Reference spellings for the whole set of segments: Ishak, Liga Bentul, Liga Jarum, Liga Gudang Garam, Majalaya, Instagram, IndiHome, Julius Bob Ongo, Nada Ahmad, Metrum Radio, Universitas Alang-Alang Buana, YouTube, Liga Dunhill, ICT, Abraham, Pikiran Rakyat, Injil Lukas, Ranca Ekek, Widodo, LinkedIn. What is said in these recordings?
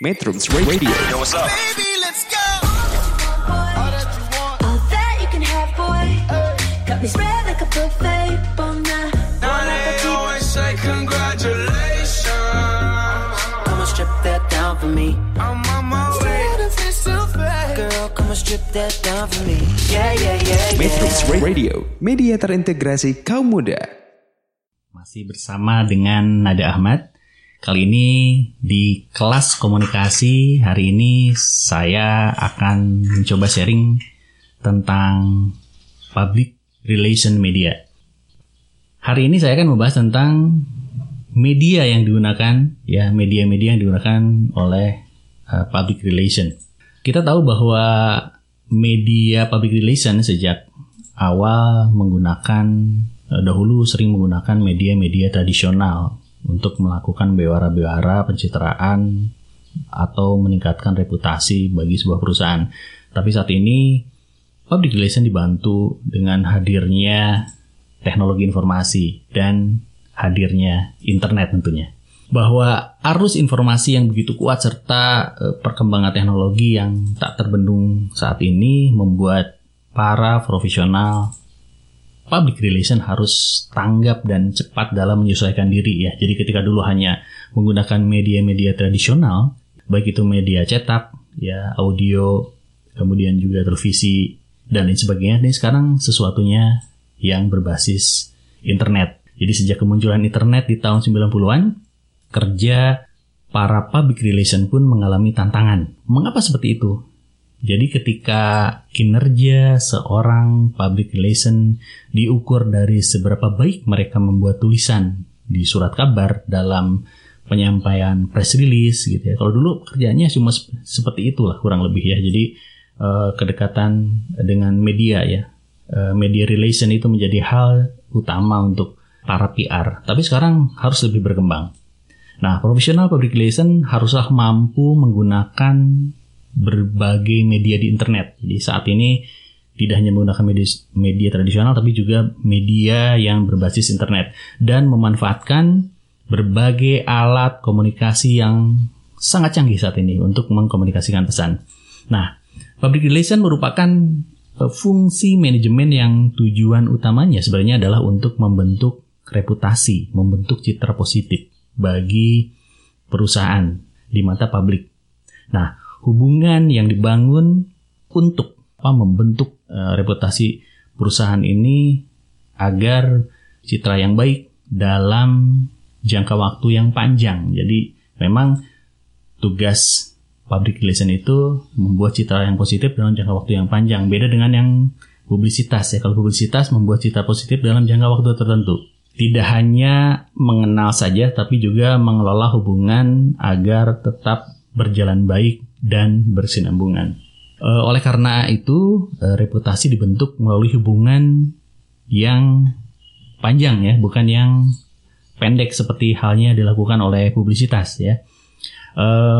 Metrum Radio. Yo, what's up? Baby, let's go. All that you want. All that you can have, boy. Got me spread like a buffet. Bona. Now they always say congratulations. Come and strip that down for me. I'm on my way. Girl, come and strip that down for me. Yeah, yeah, yeah, yeah. Metrum Radio, media terintegrasi kaum muda. Masih bersama dengan Nada Ahmad. Kali ini di kelas komunikasi hari ini saya akan mencoba sharing tentang public relation media. Hari ini saya akan membahas tentang media yang digunakan, ya, media-media yang digunakan oleh public relation. Kita tahu bahwa media public relation sejak awal sering menggunakan media-media tradisional untuk melakukan bewara-bewara, pencitraan, atau meningkatkan reputasi bagi sebuah perusahaan. Tapi saat ini, public relation dibantu dengan hadirnya teknologi informasi dan hadirnya internet tentunya. Bahwa arus informasi yang begitu kuat serta perkembangan teknologi yang tak terbendung saat ini membuat para profesional public relation harus tanggap dan cepat dalam menyesuaikan diri, ya. Jadi ketika dulu hanya menggunakan media-media tradisional, baik itu media cetak, ya, audio, kemudian juga televisi dan lain sebagainya. Ini sekarang sesuatunya yang berbasis internet. Jadi sejak kemunculan internet di tahun 90-an, kerja para public relation pun mengalami tantangan. Mengapa seperti itu? Jadi ketika kinerja seorang public relation diukur dari seberapa baik mereka membuat tulisan di surat kabar dalam penyampaian press release gitu ya. Kalau dulu kerjanya cuma seperti itulah kurang lebih ya. Jadi kedekatan dengan media ya. Media relation itu menjadi hal utama untuk para PR. Tapi sekarang harus lebih berkembang. Nah, profesional public relation haruslah mampu menggunakan berbagai media di internet. Jadi saat ini tidak hanya menggunakan media tradisional tapi juga media yang berbasis internet dan memanfaatkan berbagai alat komunikasi yang sangat canggih saat ini untuk mengkomunikasikan pesan. Nah, public relation merupakan fungsi manajemen yang tujuan utamanya sebenarnya adalah untuk membentuk reputasi, membentuk citra positif bagi perusahaan di mata publik. Nah, hubungan yang dibangun untuk membentuk reputasi perusahaan ini agar citra yang baik dalam jangka waktu yang panjang. Jadi memang tugas public relation itu membuat citra yang positif dalam jangka waktu yang panjang. Beda dengan yang publisitas ya. Kalau publisitas membuat citra positif dalam jangka waktu tertentu. Tidak hanya mengenal saja tapi juga mengelola hubungan agar tetap berjalan baik dan bersinambungan. Oleh karena itu, reputasi dibentuk melalui hubungan yang panjang ya, bukan yang pendek seperti halnya dilakukan oleh publisitas ya.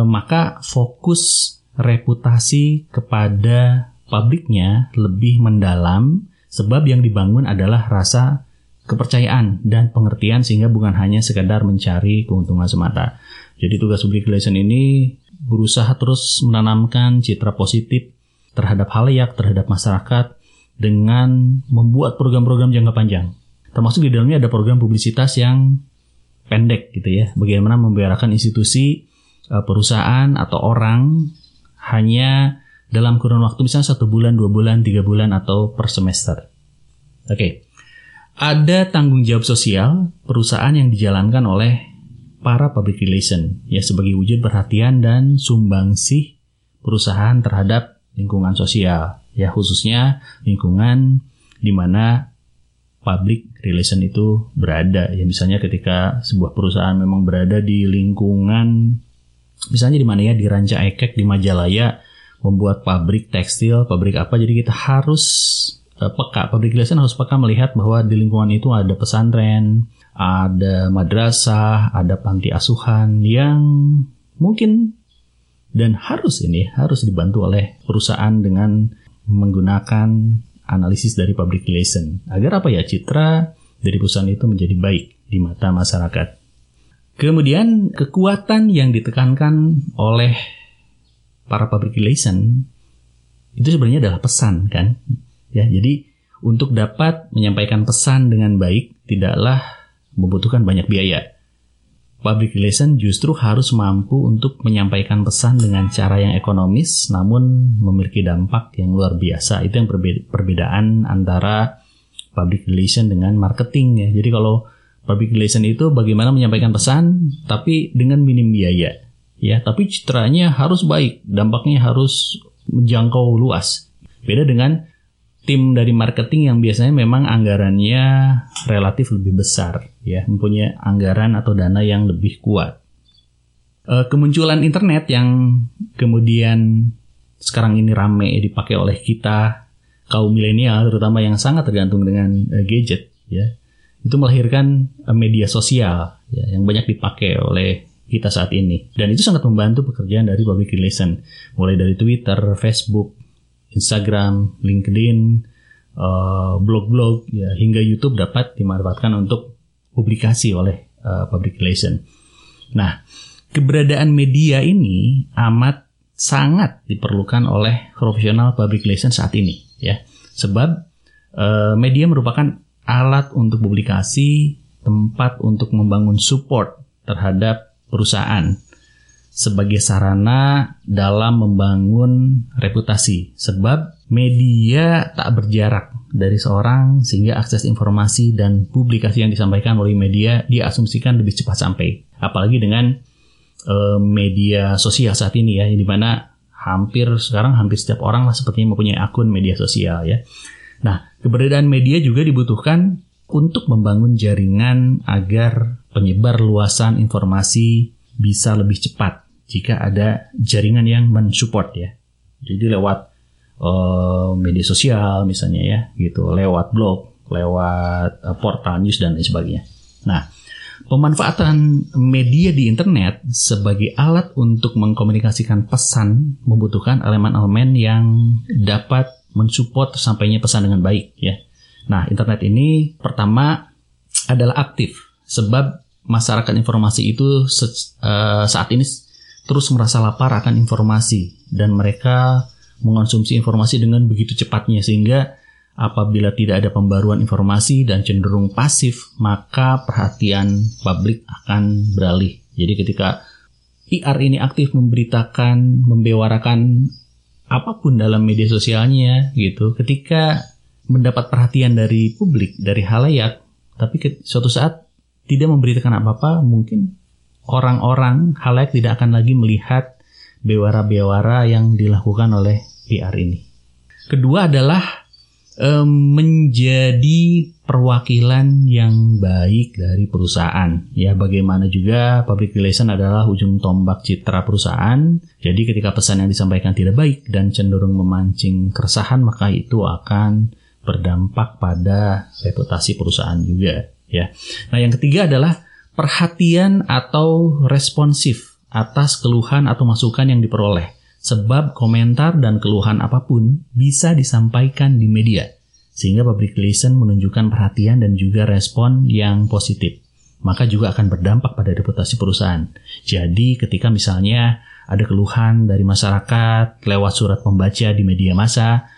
Maka fokus reputasi kepada publiknya lebih mendalam, sebab yang dibangun adalah rasa kepercayaan dan pengertian sehingga bukan hanya sekedar mencari keuntungan semata. Jadi tugas public relation ini berusaha terus menanamkan citra positif terhadap khalayak, terhadap masyarakat dengan membuat program-program jangka panjang. Termasuk di dalamnya ada program publisitas yang pendek gitu ya. Bagaimana membiarkan institusi, perusahaan atau orang hanya dalam kurun waktu misalnya 1 bulan, 2 bulan, 3 bulan atau per semester. Oke. Ada tanggung jawab sosial perusahaan yang dijalankan oleh para public relation ya sebagai wujud perhatian dan sumbangsih perusahaan terhadap lingkungan sosial ya, khususnya lingkungan di mana public relation itu berada ya, misalnya ketika sebuah perusahaan memang berada di lingkungan misalnya di mana ya, di Ranca Ekek, di Majalaya membuat pabrik tekstil, pabrik apa, jadi kita harus peka, public relation harus peka melihat bahwa di lingkungan itu ada pesantren, ada madrasah, ada panti asuhan yang mungkin dan harus dibantu oleh perusahaan dengan menggunakan analisis dari public relation. Agar apa ya, citra dari perusahaan itu menjadi baik di mata masyarakat. Kemudian kekuatan yang ditekankan oleh para public relation itu sebenarnya adalah pesan, kan? Ya, jadi untuk dapat menyampaikan pesan dengan baik tidaklah membutuhkan banyak biaya. Public relation justru harus mampu untuk menyampaikan pesan dengan cara yang ekonomis namun memiliki dampak yang luar biasa. Itu yang perbedaan antara public relation dengan marketing, ya. Jadi kalau public relation itu bagaimana menyampaikan pesan tapi dengan minim biaya, ya, tapi citranya harus baik, dampaknya harus menjangkau luas. Beda dengan tim dari marketing yang biasanya memang anggarannya relatif lebih besar, ya, mempunyai anggaran atau dana yang lebih kuat. Kemunculan internet yang kemudian sekarang ini ramai dipakai oleh kita kaum milenial, terutama yang sangat tergantung dengan gadget, ya, itu melahirkan media sosial, ya, yang banyak dipakai oleh kita saat ini. Dan itu sangat membantu pekerjaan dari public relation, mulai dari Twitter, Facebook, Instagram, LinkedIn, blog-blog, ya, hingga YouTube dapat dimanfaatkan untuk publikasi oleh public relation. Nah, keberadaan media ini amat sangat diperlukan oleh profesional public relation saat ini, ya, sebab media merupakan alat untuk publikasi, tempat untuk membangun support terhadap perusahaan, sebagai sarana dalam membangun reputasi, sebab media tak berjarak dari seorang sehingga akses informasi dan publikasi yang disampaikan oleh media diasumsikan lebih cepat sampai, apalagi dengan media sosial saat ini, ya, di mana hampir setiap orang lah sepertinya mempunyai akun media sosial, ya. Nah, keberadaan media juga dibutuhkan untuk membangun jaringan agar penyebar luasan informasi bisa lebih cepat jika ada jaringan yang mensupport, ya. Jadi lewat media sosial misalnya, ya, gitu, lewat blog, lewat portal news dan lain sebagainya. Nah, pemanfaatan media di internet sebagai alat untuk mengkomunikasikan pesan membutuhkan elemen-elemen yang dapat mensupport sampainya pesan dengan baik, ya. Nah, internet ini pertama adalah aktif, sebab masyarakat informasi itu saat ini terus merasa lapar akan informasi dan mereka mengonsumsi informasi dengan begitu cepatnya, sehingga apabila tidak ada pembaruan informasi dan cenderung pasif, maka perhatian publik akan beralih. Jadi ketika PR ini aktif memberitakan, membewarakan apapun dalam media sosialnya, gitu, ketika mendapat perhatian dari publik, dari halayak, tapi suatu saat tidak memberitakan apa-apa, mungkin orang-orang halayak tidak akan lagi melihat bewara-bewara yang dilakukan oleh PR ini. Kedua adalah menjadi perwakilan yang baik dari perusahaan. Ya, bagaimana juga public relation adalah ujung tombak citra perusahaan. Jadi ketika pesan yang disampaikan tidak baik dan cenderung memancing keresahan, maka itu akan berdampak pada reputasi perusahaan juga, ya. Nah, yang ketiga adalah perhatian atau responsif atas keluhan atau masukan yang diperoleh. Sebab komentar dan keluhan apapun bisa disampaikan di media, sehingga public relation menunjukkan perhatian dan juga respon yang positif. Maka juga akan berdampak pada reputasi perusahaan. Jadi ketika misalnya ada keluhan dari masyarakat lewat surat pembaca di media massa,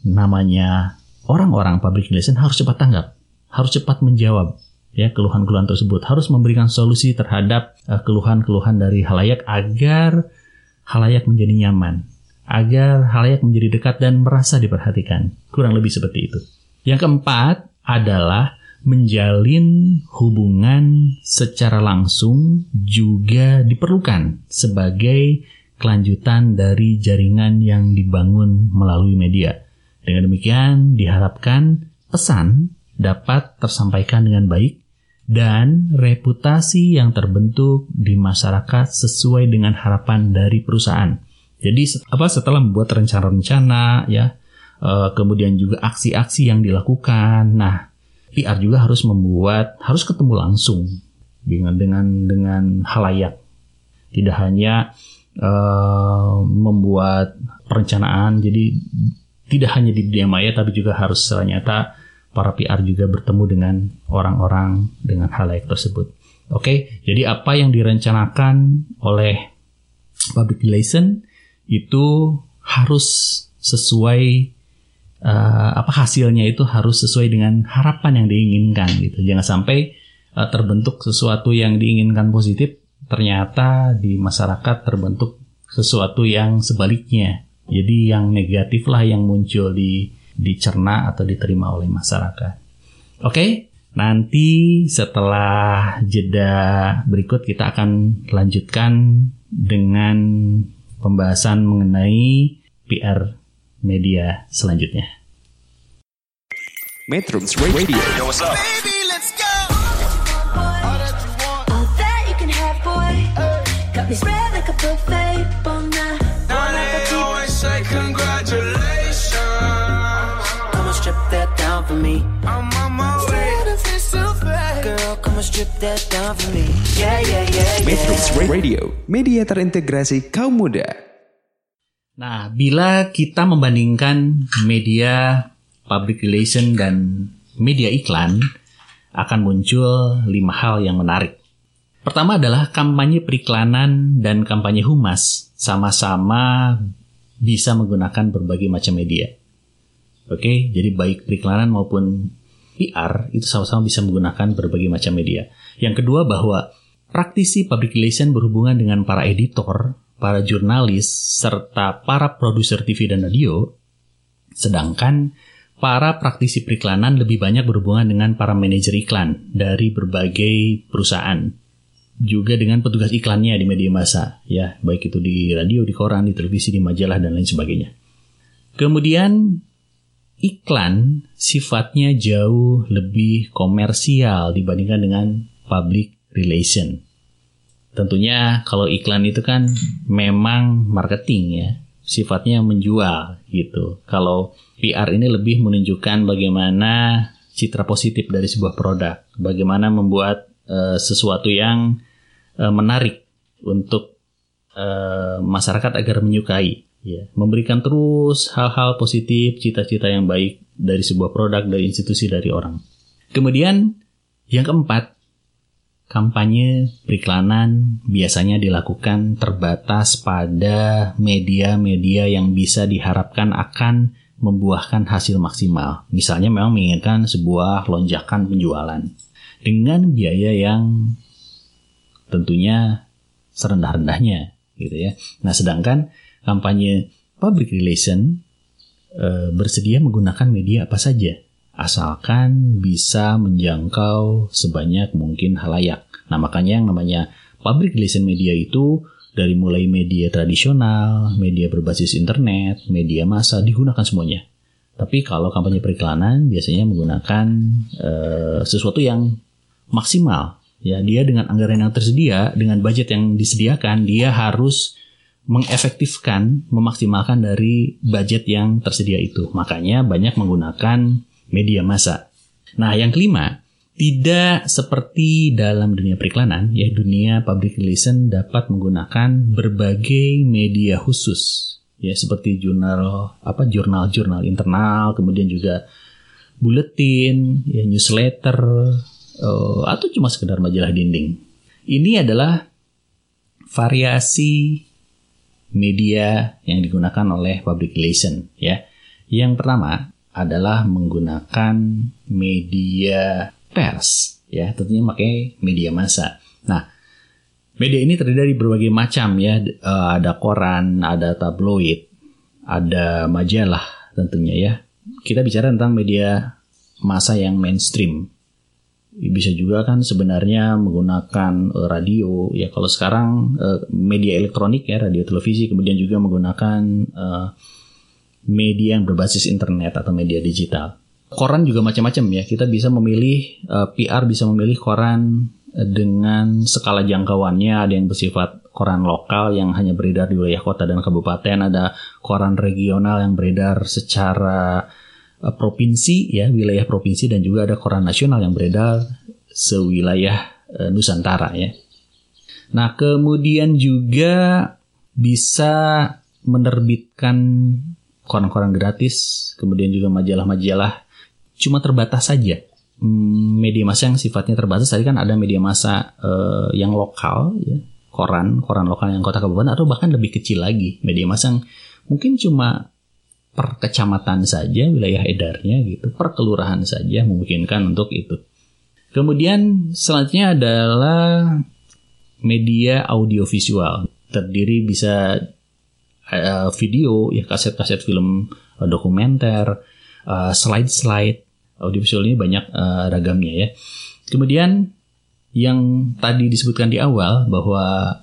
namanya orang-orang public relation harus cepat tanggap, harus cepat menjawab, ya, keluhan-keluhan tersebut, harus memberikan solusi terhadap keluhan-keluhan dari halayak agar halayak menjadi nyaman, agar halayak menjadi dekat dan merasa diperhatikan. Kurang lebih seperti itu. Yang keempat adalah menjalin hubungan secara langsung juga diperlukan sebagai kelanjutan dari jaringan yang dibangun melalui media. Dengan demikian diharapkan pesan dapat tersampaikan dengan baik dan reputasi yang terbentuk di masyarakat sesuai dengan harapan dari perusahaan. Jadi setelah membuat rencana-rencana, ya, kemudian juga aksi-aksi yang dilakukan, nah, PR juga harus ketemu langsung dengan halayak. Tidak hanya membuat perencanaan, jadi tidak hanya di dunia maya, tapi juga harus secara nyata para PR juga bertemu dengan orang-orang, dengan halayak tersebut. Oke, jadi apa yang direncanakan oleh public relation itu harus sesuai hasilnya itu harus sesuai dengan harapan yang diinginkan gitu. Jangan sampai terbentuk sesuatu yang diinginkan positif, ternyata di masyarakat terbentuk sesuatu yang sebaliknya. Jadi yang negatif lah yang muncul dicerna atau diterima oleh masyarakat. Oke, nanti setelah jeda berikut kita akan lanjutkan dengan pembahasan mengenai PR media selanjutnya. Metrum Radio. Yo, what's up? Baby, let's go. All that you want. All that you can have, boy. Got me spread like a buffet. Bona. Now they always say congratulations. Come and strip that down for me. I'm on my way. Girl, come and strip that down for me. Yeah, yeah, yeah, yeah. Metrum Radio, media terintegrasi kaum muda. Nah, bila kita membandingkan media public relation dan media iklan, akan muncul 5 hal yang menarik. Pertama adalah kampanye periklanan dan kampanye humas sama-sama bisa menggunakan berbagai macam media. Oke, jadi baik periklanan maupun PR itu sama-sama bisa menggunakan berbagai macam media. Yang kedua, bahwa praktisi public relation berhubungan dengan para editor, para jurnalis, serta para produser TV dan radio, sedangkan para praktisi periklanan lebih banyak berhubungan dengan para manajer iklan dari berbagai perusahaan, juga dengan petugas iklannya di media massa, ya, baik itu di radio, di koran, di televisi, di majalah, dan lain sebagainya. Kemudian, iklan sifatnya jauh lebih komersial dibandingkan dengan public relation. Tentunya kalau iklan itu kan memang marketing ya, sifatnya menjual gitu. Kalau PR ini lebih menunjukkan bagaimana citra positif dari sebuah produk, bagaimana membuat sesuatu yang menarik untuk masyarakat agar menyukai. Ya. Memberikan terus hal-hal positif, cita-cita yang baik dari sebuah produk, dari institusi, dari orang. Kemudian yang keempat, kampanye periklanan biasanya dilakukan terbatas pada media-media yang bisa diharapkan akan membuahkan hasil maksimal. Misalnya memang menginginkan sebuah lonjakan penjualan dengan biaya yang tentunya serendah-rendahnya gitu ya. Nah, sedangkan kampanye public relation bersedia menggunakan media apa saja, asalkan bisa menjangkau sebanyak mungkin halayak. Nah, makanya yang namanya public relation media itu dari mulai media tradisional, media berbasis internet, media massa, digunakan semuanya. Tapi kalau kampanye periklanan biasanya menggunakan sesuatu yang maksimal. Ya, dia dengan anggaran yang tersedia, dengan budget yang disediakan, dia harus mengefektifkan, memaksimalkan dari budget yang tersedia itu. Makanya banyak menggunakan media massa. Nah, yang kelima, tidak seperti dalam dunia periklanan, ya, dunia public relation dapat menggunakan berbagai media khusus, ya, seperti jurnal-jurnal internal, kemudian juga buletin, ya, newsletter, atau cuma sekedar majalah dinding. Ini adalah variasi media yang digunakan oleh public relation, ya. Yang pertama adalah menggunakan media pers, ya, tentunya pakai media massa. Nah, media ini terdiri dari berbagai macam, ya, ada koran, ada tabloid, ada majalah tentunya, ya. Kita bicara tentang media massa yang mainstream. Bisa juga kan sebenarnya menggunakan radio, ya, kalau sekarang media elektronik, ya, radio, televisi, kemudian juga menggunakan media yang berbasis internet atau media digital. Koran juga macam-macam, ya. Kita bisa memilih, PR bisa memilih koran dengan skala jangkauannya. Ada yang bersifat koran lokal yang hanya beredar di wilayah kota dan kabupaten. Ada koran regional yang beredar secara provinsi, ya, wilayah provinsi. Dan juga ada koran nasional yang beredar sewilayah Nusantara, ya. Nah, kemudian juga bisa menerbitkan koran-koran gratis, kemudian juga majalah-majalah, cuma terbatas saja media massa yang sifatnya terbatas. Tadi kan ada media massa yang lokal, ya, koran lokal yang kota kabupaten, atau bahkan lebih kecil lagi, media massa yang mungkin cuma per kecamatan saja wilayah edarnya gitu, per kelurahan saja, memungkinkan untuk itu. Kemudian selanjutnya adalah media audiovisual, terdiri bisa video, ya, kaset-kaset film dokumenter, slide-slide. Audiovisual ini banyak ragamnya, ya. Kemudian yang tadi disebutkan di awal bahwa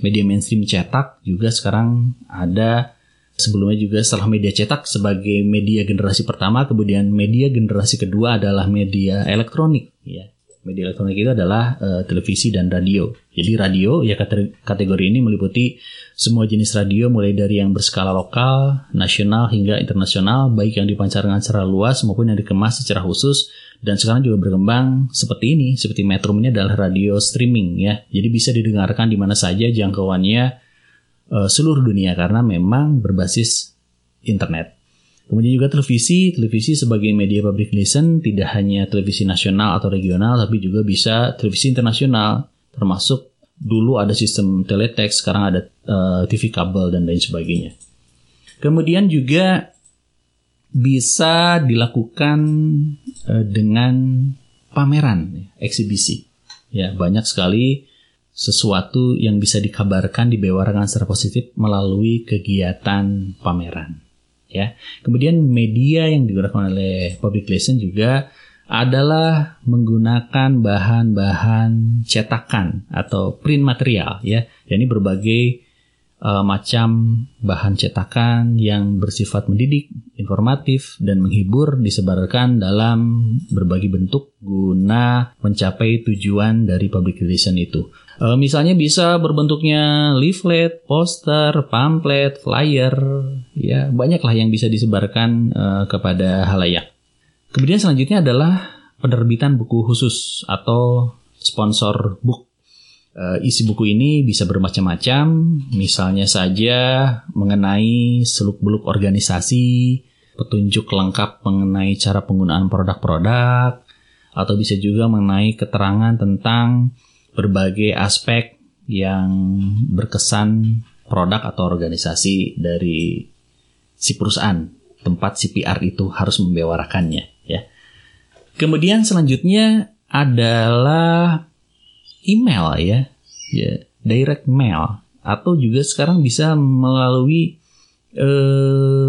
media mainstream cetak juga sekarang ada, sebelumnya juga setelah media cetak sebagai media generasi pertama, kemudian media generasi kedua adalah media elektronik, ya. Media elektronik itu adalah televisi dan radio. Jadi radio, ya, kategori ini meliputi semua jenis radio, mulai dari yang berskala lokal, nasional hingga internasional, baik yang dipancarkan secara luas maupun yang dikemas secara khusus. Dan sekarang juga berkembang seperti ini, seperti Metrum ini adalah radio streaming, ya. Jadi bisa didengarkan di mana saja, jangkauannya seluruh dunia karena memang berbasis internet. Kemudian juga televisi sebagai media public listen, tidak hanya televisi nasional atau regional, tapi juga bisa televisi internasional, termasuk dulu ada sistem teletext, sekarang ada TV kabel dan lain sebagainya. Kemudian juga bisa dilakukan dengan pameran, eksibisi, ya, banyak sekali sesuatu yang bisa dikabarkan, dibewarkan secara positif melalui kegiatan pameran, ya. Kemudian media yang digunakan oleh public listen juga adalah menggunakan bahan-bahan cetakan atau print material, ya. Jadi berbagai macam bahan cetakan yang bersifat mendidik, informatif, dan menghibur disebarkan dalam berbagai bentuk guna mencapai tujuan dari public relation itu. Misalnya bisa berbentuknya leaflet, poster, pamflet, flyer, ya, banyaklah yang bisa disebarkan kepada halayak. Kemudian selanjutnya adalah penerbitan buku khusus atau sponsor book. Isi buku ini bisa bermacam-macam, misalnya saja mengenai seluk-beluk organisasi, petunjuk lengkap mengenai cara penggunaan produk-produk, atau bisa juga mengenai keterangan tentang berbagai aspek yang berkesan produk atau organisasi dari si perusahaan tempat si PR itu harus membewarakannya, ya. Kemudian selanjutnya adalah email, ya, direct mail, atau juga sekarang bisa melalui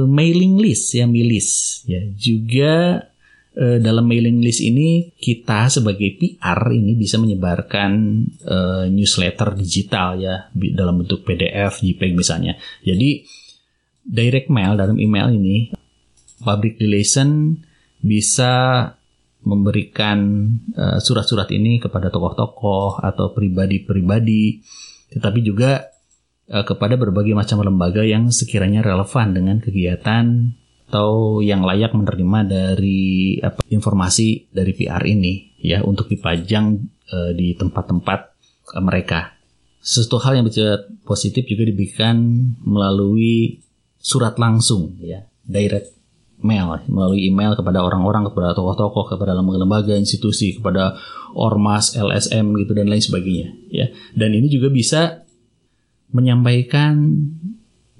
mailing list, ya, milis, ya. Juga dalam mailing list ini kita sebagai PR ini bisa menyebarkan newsletter digital, ya, dalam bentuk PDF, JPEG misalnya. Jadi direct mail dalam email ini public relation bisa memberikan surat-surat ini kepada tokoh-tokoh atau pribadi-pribadi, tetapi juga kepada berbagai macam lembaga yang sekiranya relevan dengan kegiatan atau yang layak menerima dari informasi dari PR ini, ya, untuk dipajang di tempat-tempat mereka. Sesuatu hal yang positif juga diberikan melalui surat langsung, ya, direct mail, melalui email kepada orang-orang, kepada tokoh-tokoh, kepada lembaga, institusi, kepada ormas, LSM gitu dan lain sebagainya, ya. Dan ini juga bisa menyampaikan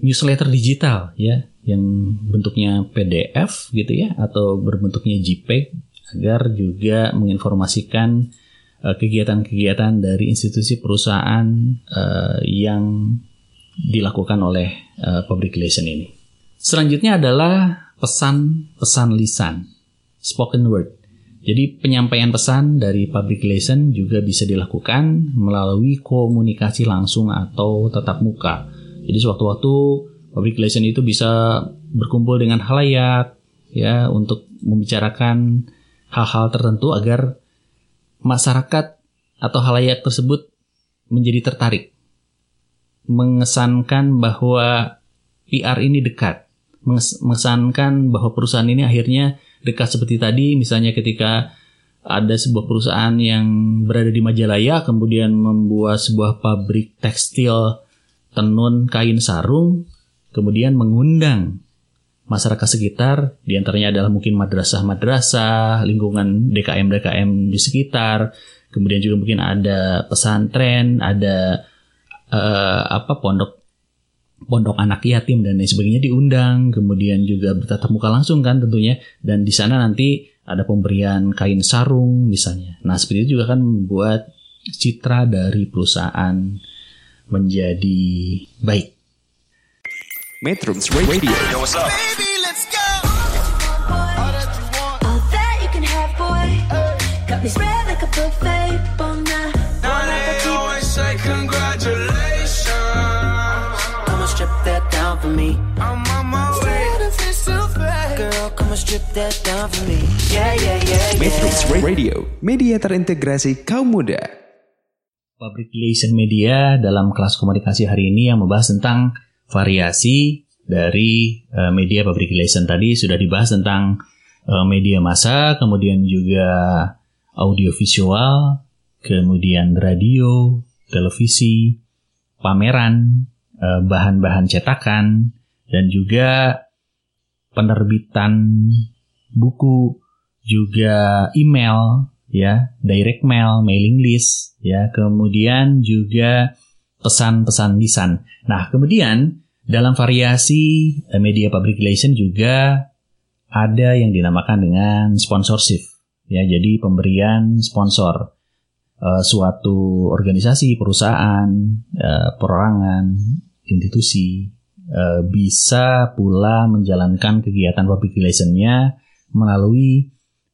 newsletter digital, ya, yang bentuknya PDF gitu, ya, atau berbentuknya JPEG, agar juga menginformasikan kegiatan-kegiatan dari institusi perusahaan yang dilakukan oleh public relation ini. Selanjutnya adalah pesan-pesan lisan, spoken word. Jadi penyampaian pesan dari public relation juga bisa dilakukan melalui komunikasi langsung atau tatap muka. Jadi sewaktu-waktu public relation itu bisa berkumpul dengan halayak, ya, untuk membicarakan hal-hal tertentu agar masyarakat atau halayak tersebut menjadi tertarik, mengesankan bahwa PR ini dekat, mengesankan bahwa perusahaan ini akhirnya dekat, seperti tadi misalnya ketika ada sebuah perusahaan yang berada di Majalaya kemudian membuat sebuah pabrik tekstil tenun kain sarung, kemudian mengundang masyarakat sekitar, diantaranya adalah mungkin madrasah-madrasah, lingkungan DKM-DKM di sekitar, kemudian juga mungkin ada pesantren, ada pondok anak yatim dan lain sebagainya diundang, kemudian juga bertatap muka langsung kan tentunya, dan di sana nanti ada pemberian kain sarung misalnya. Nah seperti itu juga kan membuat citra dari perusahaan menjadi baik. Metrum Radio. Yo, what's up? Baby, let's go. All that you want, all that you can have, boy. Got me spread like a buffet, bon now. Now they always say congratulations. Come and strip that down for me. I'm on my way. Girl, come and strip that down for me. Yeah, yeah, yeah, yeah. Metrum Radio, media terintegrasi kaum muda. Public Relation Media dalam kelas komunikasi hari ini yang membahas tentang variasi dari media public relation tadi sudah dibahas tentang media massa, kemudian juga audiovisual, kemudian radio, televisi, pameran, bahan-bahan cetakan, dan juga penerbitan buku, juga email, ya, direct mail, mailing list, ya, kemudian juga pesan-pesan lisan. Nah, kemudian dalam variasi media public relation juga ada yang dinamakan dengan sponsorship, ya, jadi pemberian sponsor suatu organisasi, perusahaan, perorangan, institusi bisa pula menjalankan kegiatan public relation-nya melalui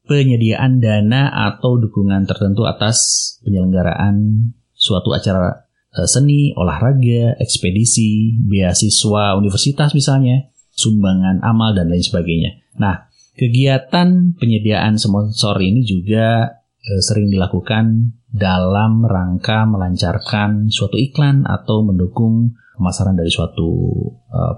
penyediaan dana atau dukungan tertentu atas penyelenggaraan suatu acara seni, olahraga, ekspedisi, beasiswa universitas misalnya, sumbangan amal, dan lain sebagainya. Nah, kegiatan penyediaan sponsor ini juga sering dilakukan dalam rangka melancarkan suatu iklan atau mendukung pemasaran dari suatu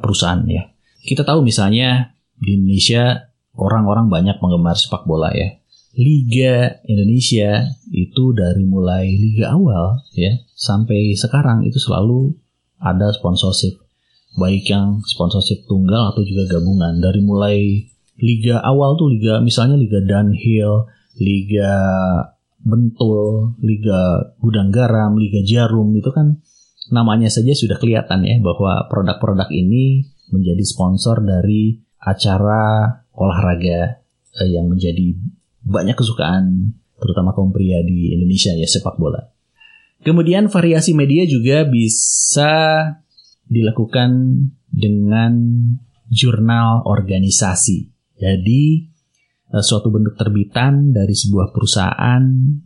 perusahaan ya. Kita tahu misalnya di Indonesia orang-orang banyak penggemar sepak bola ya. Liga Indonesia itu dari mulai liga awal ya sampai sekarang itu selalu ada sponsorship, baik yang sponsorship tunggal atau juga gabungan. Dari mulai liga awal tuh liga misalnya Liga Dunhill, Liga Bentul, Liga Gudang Garam, Liga Jarum, itu kan namanya saja sudah kelihatan ya bahwa produk-produk ini menjadi sponsor dari acara olahraga yang menjadi banyak kesukaan terutama kaum pria di Indonesia ya, sepak bola. Kemudian variasi media juga bisa dilakukan dengan jurnal organisasi. Jadi suatu bentuk terbitan dari sebuah perusahaan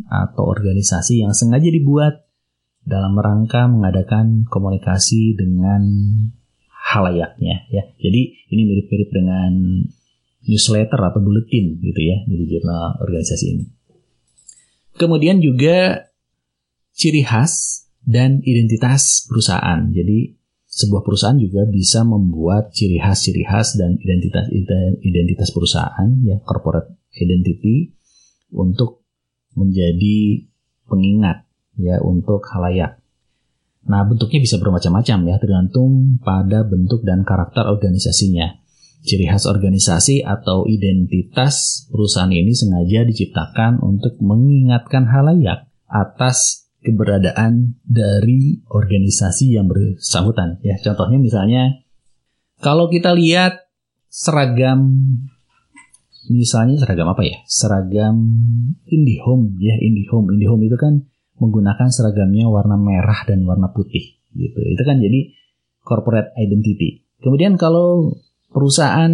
atau organisasi yang sengaja dibuat dalam rangka mengadakan komunikasi dengan halayaknya ya. Jadi ini mirip-mirip dengan newsletter atau buletin gitu ya, jadi jurnal organisasi ini. Kemudian juga ciri khas dan identitas perusahaan. Jadi sebuah perusahaan juga bisa membuat ciri khas dan identitas perusahaan ya, corporate identity, untuk menjadi pengingat ya untuk khalayak. Nah, bentuknya bisa bermacam-macam ya, tergantung pada bentuk dan karakter organisasinya. Ciri khas organisasi atau identitas perusahaan ini sengaja diciptakan untuk mengingatkan khalayak atas keberadaan dari organisasi yang bersangkutan. Ya, contohnya misalnya kalau kita lihat seragam, misalnya seragam apa ya? Seragam IndiHome ya, IndiHome. IndiHome itu kan menggunakan seragamnya warna merah dan warna putih gitu. Itu kan jadi corporate identity. Kemudian kalau perusahaan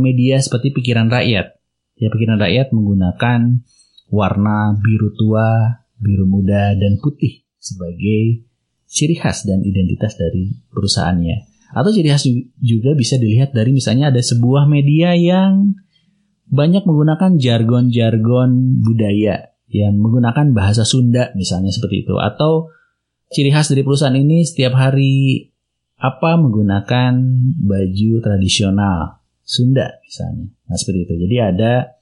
media seperti Pikiran Rakyat. Ya, Pikiran Rakyat menggunakan warna biru tua, biru muda, dan putih sebagai ciri khas dan identitas dari perusahaannya. Atau ciri khas juga bisa dilihat dari misalnya ada sebuah media yang banyak menggunakan jargon-jargon budaya, yang menggunakan bahasa Sunda misalnya seperti itu. Atau ciri khas dari perusahaan ini setiap hari apa menggunakan baju tradisional Sunda misalnya. Nah, seperti itu. Jadi ada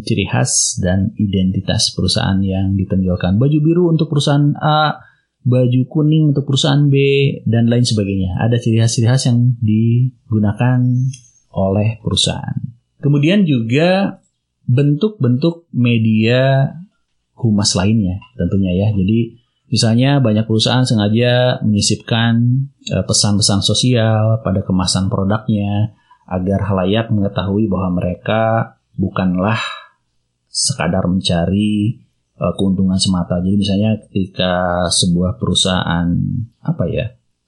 ciri khas dan identitas perusahaan yang ditonjolkan. Baju biru untuk perusahaan A, baju kuning untuk perusahaan B, dan lain sebagainya. Ada ciri khas yang digunakan oleh perusahaan. Kemudian juga bentuk-bentuk media humas lainnya tentunya ya. Jadi misalnya banyak perusahaan sengaja menyisipkan pesan-pesan sosial pada kemasan produknya agar halayak mengetahui bahwa mereka bukanlah sekadar mencari keuntungan semata. Jadi misalnya ketika sebuah perusahaan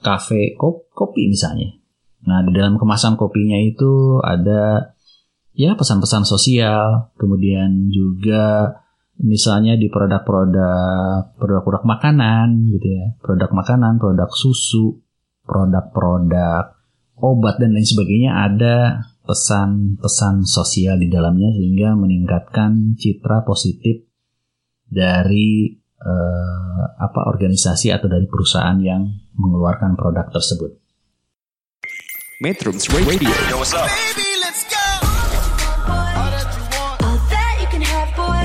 kafe kopi misalnya. Nah, di dalam kemasan kopinya itu ada pesan-pesan sosial, kemudian juga misalnya di produk-produk makanan gitu ya. Produk makanan, produk susu, produk-produk obat dan lain sebagainya ada pesan-pesan sosial di dalamnya sehingga meningkatkan citra positif dari organisasi atau dari perusahaan yang mengeluarkan produk tersebut. Metrum Radio. Yo, what's up? Baby, let's go. All that you want, all that you can have, boy.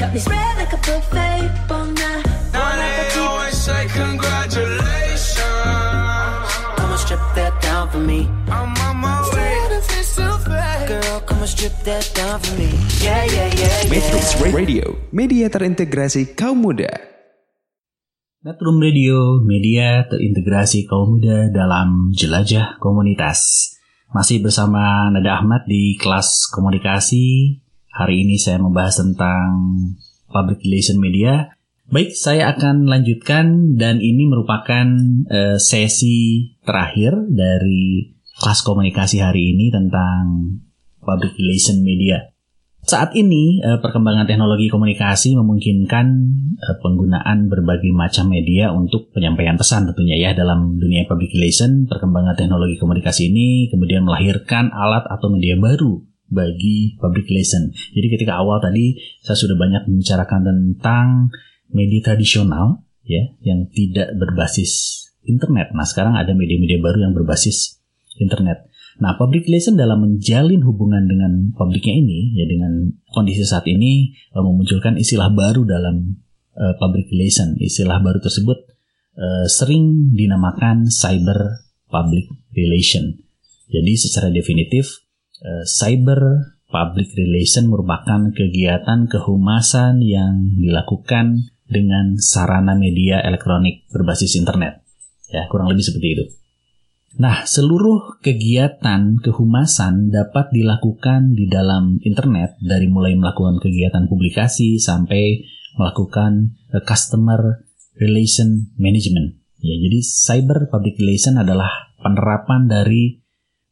Got me spread like a buffet, bon night. Now they always say congratulations. Come and strip that down for me. I'm on my way. Girl, come and strip that down for me. Yeah, yeah, yeah, yeah. Metrum Radio, media terintegrasi kaum muda. Metrum Radio, media terintegrasi kaum muda dalam jelajah komunitas. Masih bersama Nada Ahmad di kelas komunikasi. Hari ini saya membahas tentang public relation media. Baik, saya akan lanjutkan dan ini merupakan sesi terakhir dari kelas komunikasi hari ini tentang public relation media. Saat ini, perkembangan teknologi komunikasi memungkinkan penggunaan berbagai macam media untuk penyampaian pesan tentunya ya. Dalam dunia public relation, perkembangan teknologi komunikasi ini kemudian melahirkan alat atau media baru bagi public relation. Jadi ketika awal tadi, saya sudah banyak membicarakan tentang media tradisional ya, yang tidak berbasis internet. Nah, sekarang ada media-media baru yang berbasis internet. Nah, public relation dalam menjalin hubungan dengan publiknya ini, ya dengan kondisi saat ini memunculkan istilah baru dalam public relation. Istilah baru tersebut sering dinamakan cyber public relation. Jadi secara definitif, cyber public relation merupakan kegiatan kehumasan yang dilakukan dengan sarana media elektronik berbasis internet. Ya, kurang lebih seperti itu. Nah, seluruh kegiatan kehumasan dapat dilakukan di dalam internet, dari mulai melakukan kegiatan publikasi sampai melakukan customer relation management. Ya, jadi cyber public relation adalah penerapan dari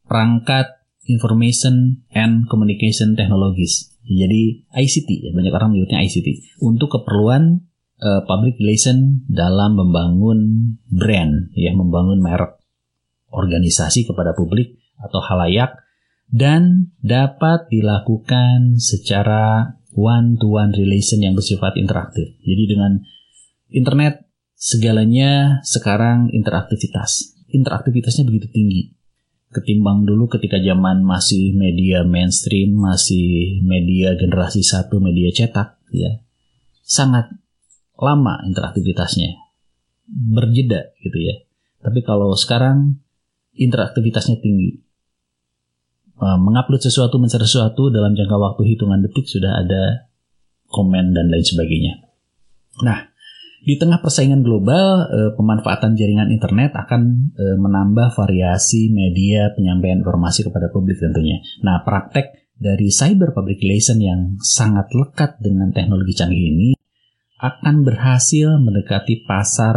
perangkat information and communication technologies. Ya, jadi ICT, ya, banyak orang menyebutnya ICT, untuk keperluan public relation dalam membangun brand, ya, membangun merek organisasi kepada publik atau halayak, dan dapat dilakukan secara one-to-one relation yang bersifat interaktif. Jadi dengan internet segalanya sekarang interaktivitas. Interaktivitasnya begitu tinggi ketimbang dulu ketika zaman masih media mainstream, masih media generasi 1, media cetak ya. Sangat lama interaktivitasnya. Berjeda gitu ya. Tapi kalau sekarang interaktivitasnya tinggi. Mengupload sesuatu, men-share sesuatu dalam jangka waktu hitungan detik sudah ada komen dan lain sebagainya. Nah, di tengah persaingan global, pemanfaatan jaringan internet akan menambah variasi media penyampaian informasi kepada publik tentunya. Nah, praktek dari cyber public relation yang sangat lekat dengan teknologi canggih ini akan berhasil mendekati pasar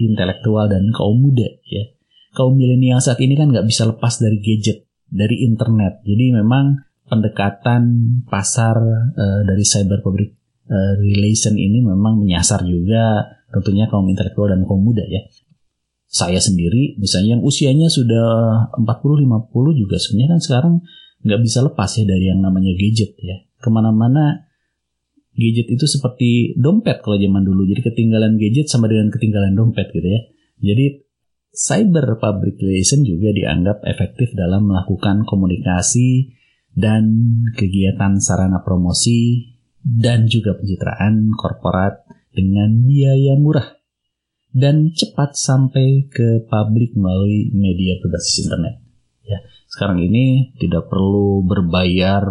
intelektual dan kaum muda ya. Kaum milenial saat ini kan nggak bisa lepas dari gadget, dari internet. Jadi memang pendekatan pasar dari cyber public relation ini memang menyasar juga tentunya kaum intelektual dan kaum muda ya. Saya sendiri misalnya yang usianya sudah 40-50 juga sebenarnya kan sekarang nggak bisa lepas ya dari yang namanya gadget ya. Kemana-mana gadget itu seperti dompet kalau zaman dulu. Jadi ketinggalan gadget sama dengan ketinggalan dompet gitu ya. Jadi cyber public relation juga dianggap efektif dalam melakukan komunikasi dan kegiatan sarana promosi dan juga pencitraan korporat dengan biaya murah dan cepat sampai ke publik melalui media berbasis internet. Ya, Sekarang ini tidak perlu berbayar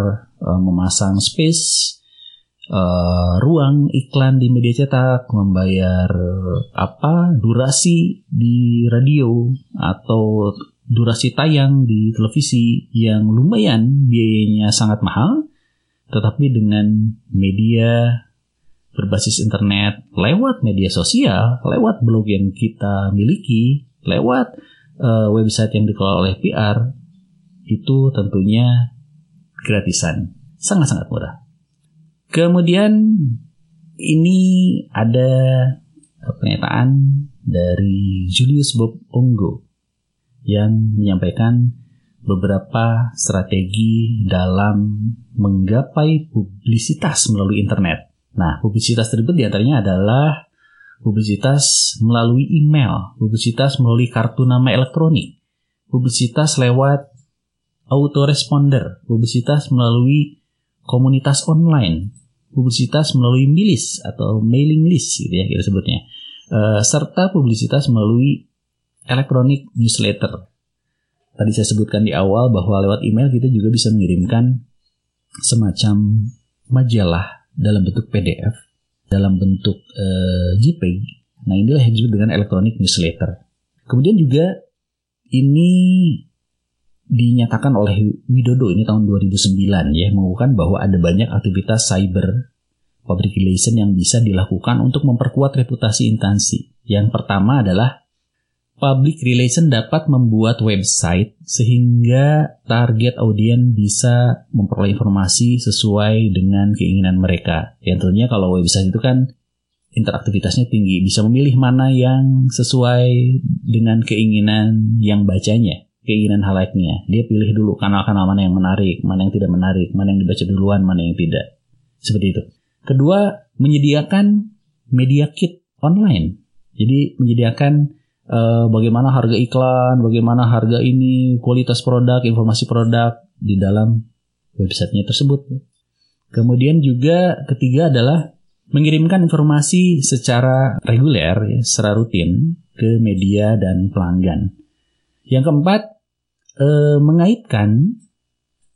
memasang space, ruang iklan di media cetak, membayar durasi di radio atau durasi tayang di televisi yang lumayan biayanya sangat mahal. Tetapi dengan media berbasis internet, lewat media sosial, lewat blog yang kita miliki, lewat website yang dikelola oleh PR, itu tentunya gratisan, sangat-sangat murah. Kemudian ini ada pernyataan dari Julius Bob Ongo yang menyampaikan beberapa strategi dalam menggapai publisitas melalui internet. Nah, publisitas tersebut diantaranya adalah publisitas melalui email, publisitas melalui kartu nama elektronik, publisitas lewat autoresponder, publisitas melalui komunitas online, publisitas melalui milis atau mailing list gitu ya kita sebutnya, serta publisitas melalui electronic newsletter. Tadi saya sebutkan di awal bahwa lewat email kita juga bisa mengirimkan semacam majalah dalam bentuk PDF, dalam bentuk JPEG. Nah, inilah yang disebut dengan electronic newsletter. Kemudian juga ini dinyatakan oleh Widodo, ini tahun 2009 ya, mengungkapkan bahwa ada banyak aktivitas cyber public relation yang bisa dilakukan untuk memperkuat reputasi instansi. Yang pertama adalah public relation dapat membuat website sehingga target audiens bisa memperoleh informasi sesuai dengan keinginan mereka. Ya, tentunya kalau website itu kan interaktivitasnya tinggi, bisa memilih mana yang sesuai dengan keinginan yang bacanya, keinginan halaiknya. Dia pilih dulu kanal-kanal mana yang menarik, mana yang tidak menarik, mana yang dibaca duluan, mana yang tidak. Seperti itu. Kedua, menyediakan media kit online. Jadi menyediakan bagaimana harga iklan, bagaimana harga ini, kualitas produk, informasi produk di dalam websitenya tersebut. Kemudian juga ketiga adalah mengirimkan informasi secara reguler, secara rutin ke media dan pelanggan. Yang keempat, mengaitkan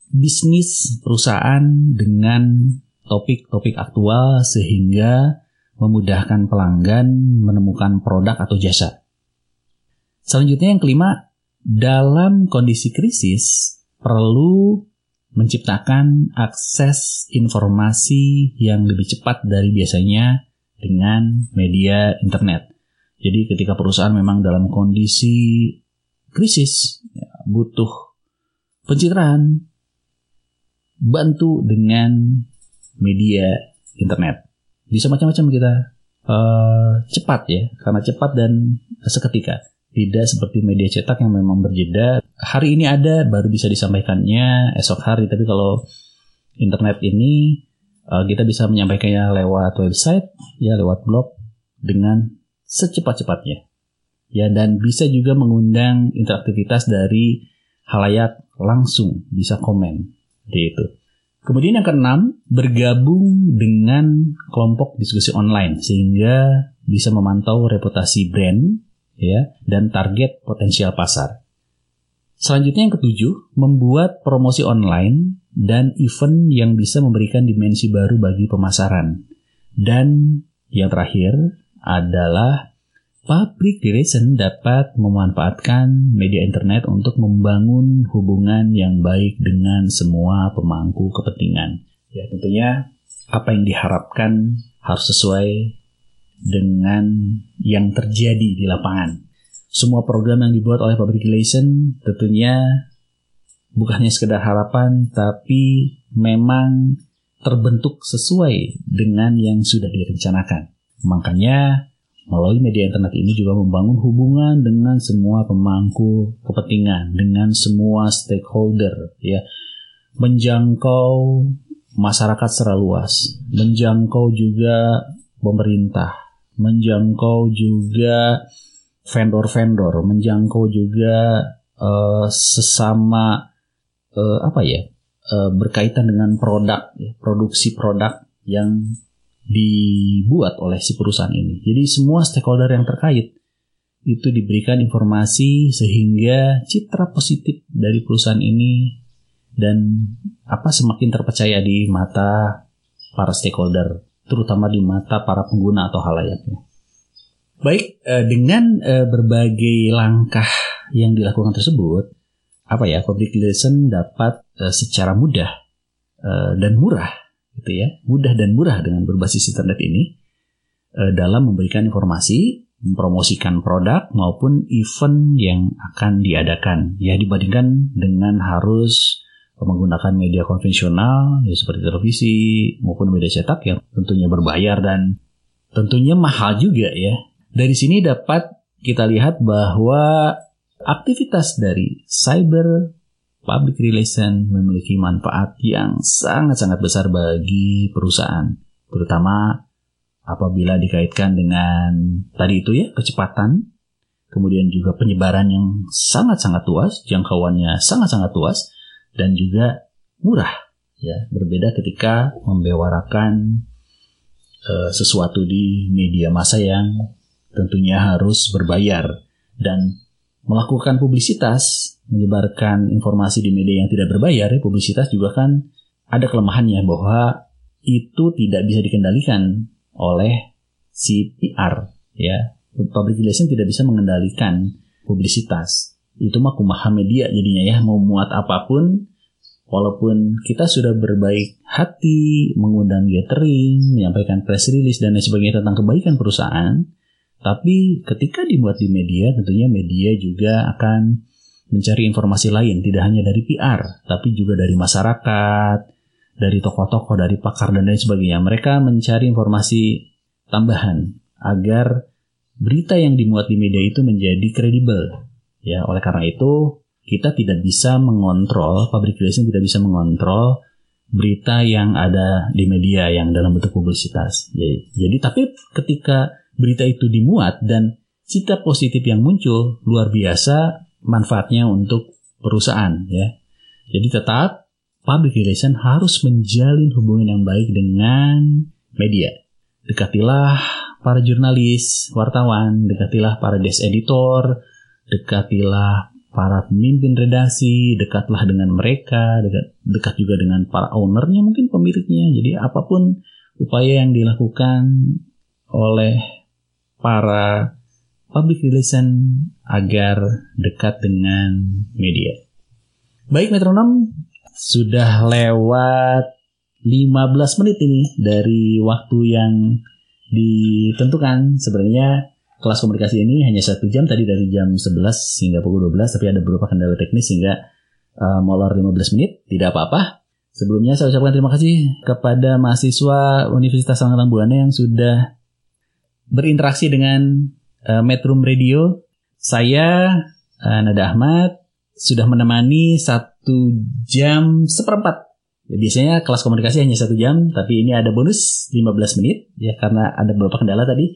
bisnis perusahaan dengan topik-topik aktual sehingga memudahkan pelanggan menemukan produk atau jasa. Selanjutnya yang kelima, dalam kondisi krisis perlu menciptakan akses informasi yang lebih cepat dari biasanya dengan media internet. Jadi ketika perusahaan memang dalam kondisi krisis, butuh pencitraan, bantu dengan media internet. Bisa macam-macam kita cepat ya, karena cepat dan seketika. Tidak seperti media cetak yang memang berjeda. Hari ini ada, baru bisa disampaikannya esok hari. Tapi kalau internet ini kita bisa menyampaikannya lewat website, ya lewat blog dengan secepat-cepatnya. Ya, dan bisa juga mengundang interaktivitas dari halayak langsung, bisa komen gitu. Kemudian yang keenam, bergabung dengan kelompok diskusi online sehingga bisa memantau reputasi brand ya dan target potensial pasar. Selanjutnya yang ketujuh, membuat promosi online dan event yang bisa memberikan dimensi baru bagi pemasaran. Dan yang terakhir adalah public relation dapat memanfaatkan media internet untuk membangun hubungan yang baik dengan semua pemangku kepentingan. Ya, tentunya apa yang diharapkan harus sesuai dengan yang terjadi di lapangan. Semua program yang dibuat oleh public relation tentunya bukan hanya sekedar harapan, tapi memang terbentuk sesuai dengan yang sudah direncanakan. Makanya melalui media internet ini juga membangun hubungan dengan semua pemangku kepentingan, dengan semua stakeholder, ya, menjangkau masyarakat secara luas, menjangkau juga pemerintah, menjangkau juga vendor-vendor, menjangkau juga sesama berkaitan dengan produk, ya, produksi produk yang dibuat oleh si perusahaan ini. Jadi semua stakeholder yang terkait itu diberikan informasi sehingga citra positif dari perusahaan ini dan semakin terpercaya di mata para stakeholder, terutama di mata para pengguna atau halayaknya. Baik, dengan berbagai langkah yang dilakukan tersebut, public relation dapat secara mudah dan murah, mudah dan murah dengan berbasis internet ini dalam memberikan informasi, mempromosikan produk maupun event yang akan diadakan. Ya, dibandingkan dengan harus menggunakan media konvensional, ya seperti televisi maupun media cetak yang tentunya berbayar dan tentunya mahal juga ya. Dari sini dapat kita lihat bahwa aktivitas dari cyber public relation memiliki manfaat yang sangat-sangat besar bagi perusahaan, terutama apabila dikaitkan dengan tadi itu ya, kecepatan, kemudian juga penyebaran yang sangat-sangat luas, jangkauannya sangat-sangat luas, dan juga murah ya. Berbeda ketika membewarakan sesuatu di media massa yang tentunya harus berbayar, dan melakukan publisitas, menyebarkan informasi di media yang tidak berbayar, publisitas juga kan ada kelemahannya bahwa itu tidak bisa dikendalikan oleh si PR ya. Public relation tidak bisa mengendalikan publisitas. Itu mah kumaha media jadinya ya, mau muat apapun, walaupun kita sudah berbaik hati, mengundang gathering, menyampaikan press release dan lain sebagainya tentang kebaikan perusahaan, tapi ketika dibuat di media, tentunya media juga akan mencari informasi lain, tidak hanya dari PR, tapi juga dari masyarakat, dari tokoh-tokoh, dari pakar, dan lain sebagainya. Mereka mencari informasi tambahan agar berita yang dimuat di media itu menjadi kredibel. Ya, oleh karena itu, kita tidak bisa mengontrol, public relation tidak bisa mengontrol berita yang ada di media yang dalam bentuk publisitas. Jadi tapi ketika berita itu dimuat dan citra positif yang muncul, luar biasa manfaatnya untuk perusahaan ya. Jadi tetap public relation harus menjalin hubungan yang baik dengan media. Dekatilah para jurnalis, wartawan, dekatilah para desk editor, dekatilah para pemimpin redaksi, dekatlah dengan mereka, dekat juga dengan para ownernya, mungkin pemiliknya. Jadi apapun upaya yang dilakukan oleh para public relation agar dekat dengan media. Baik metronom, sudah lewat 15 menit ini dari waktu yang ditentukan. Sebenarnya kelas komunikasi ini hanya 1 jam, tadi dari jam 11 hingga pukul 12, tapi ada beberapa kendala teknis sehingga molor 15 menit, tidak apa-apa. Sebelumnya saya ucapkan terima kasih kepada mahasiswa Universitas Alang-Alang Buana yang sudah berinteraksi dengan Metrum Radio. Saya Nada Ahmad sudah menemani 1 jam seperempat. Ya, biasanya kelas komunikasi hanya 1 jam, tapi ini ada bonus 15 menit ya karena ada beberapa kendala tadi.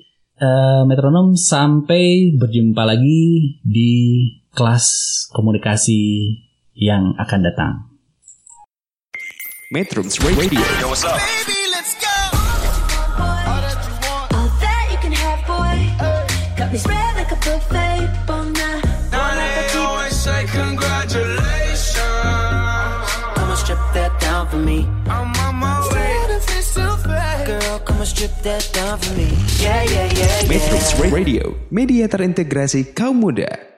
Metronom, sampai berjumpa lagi di kelas komunikasi yang akan datang. Metrum Radio. Yo, what's up? They spread like a buffet bonnet. Now they always say congratulations. Come and strip that down for me. I'm on my way. Girl, come and strip that down for me. Yeah, yeah, yeah, yeah. Metrum Radio, media terintegrasi kaum muda.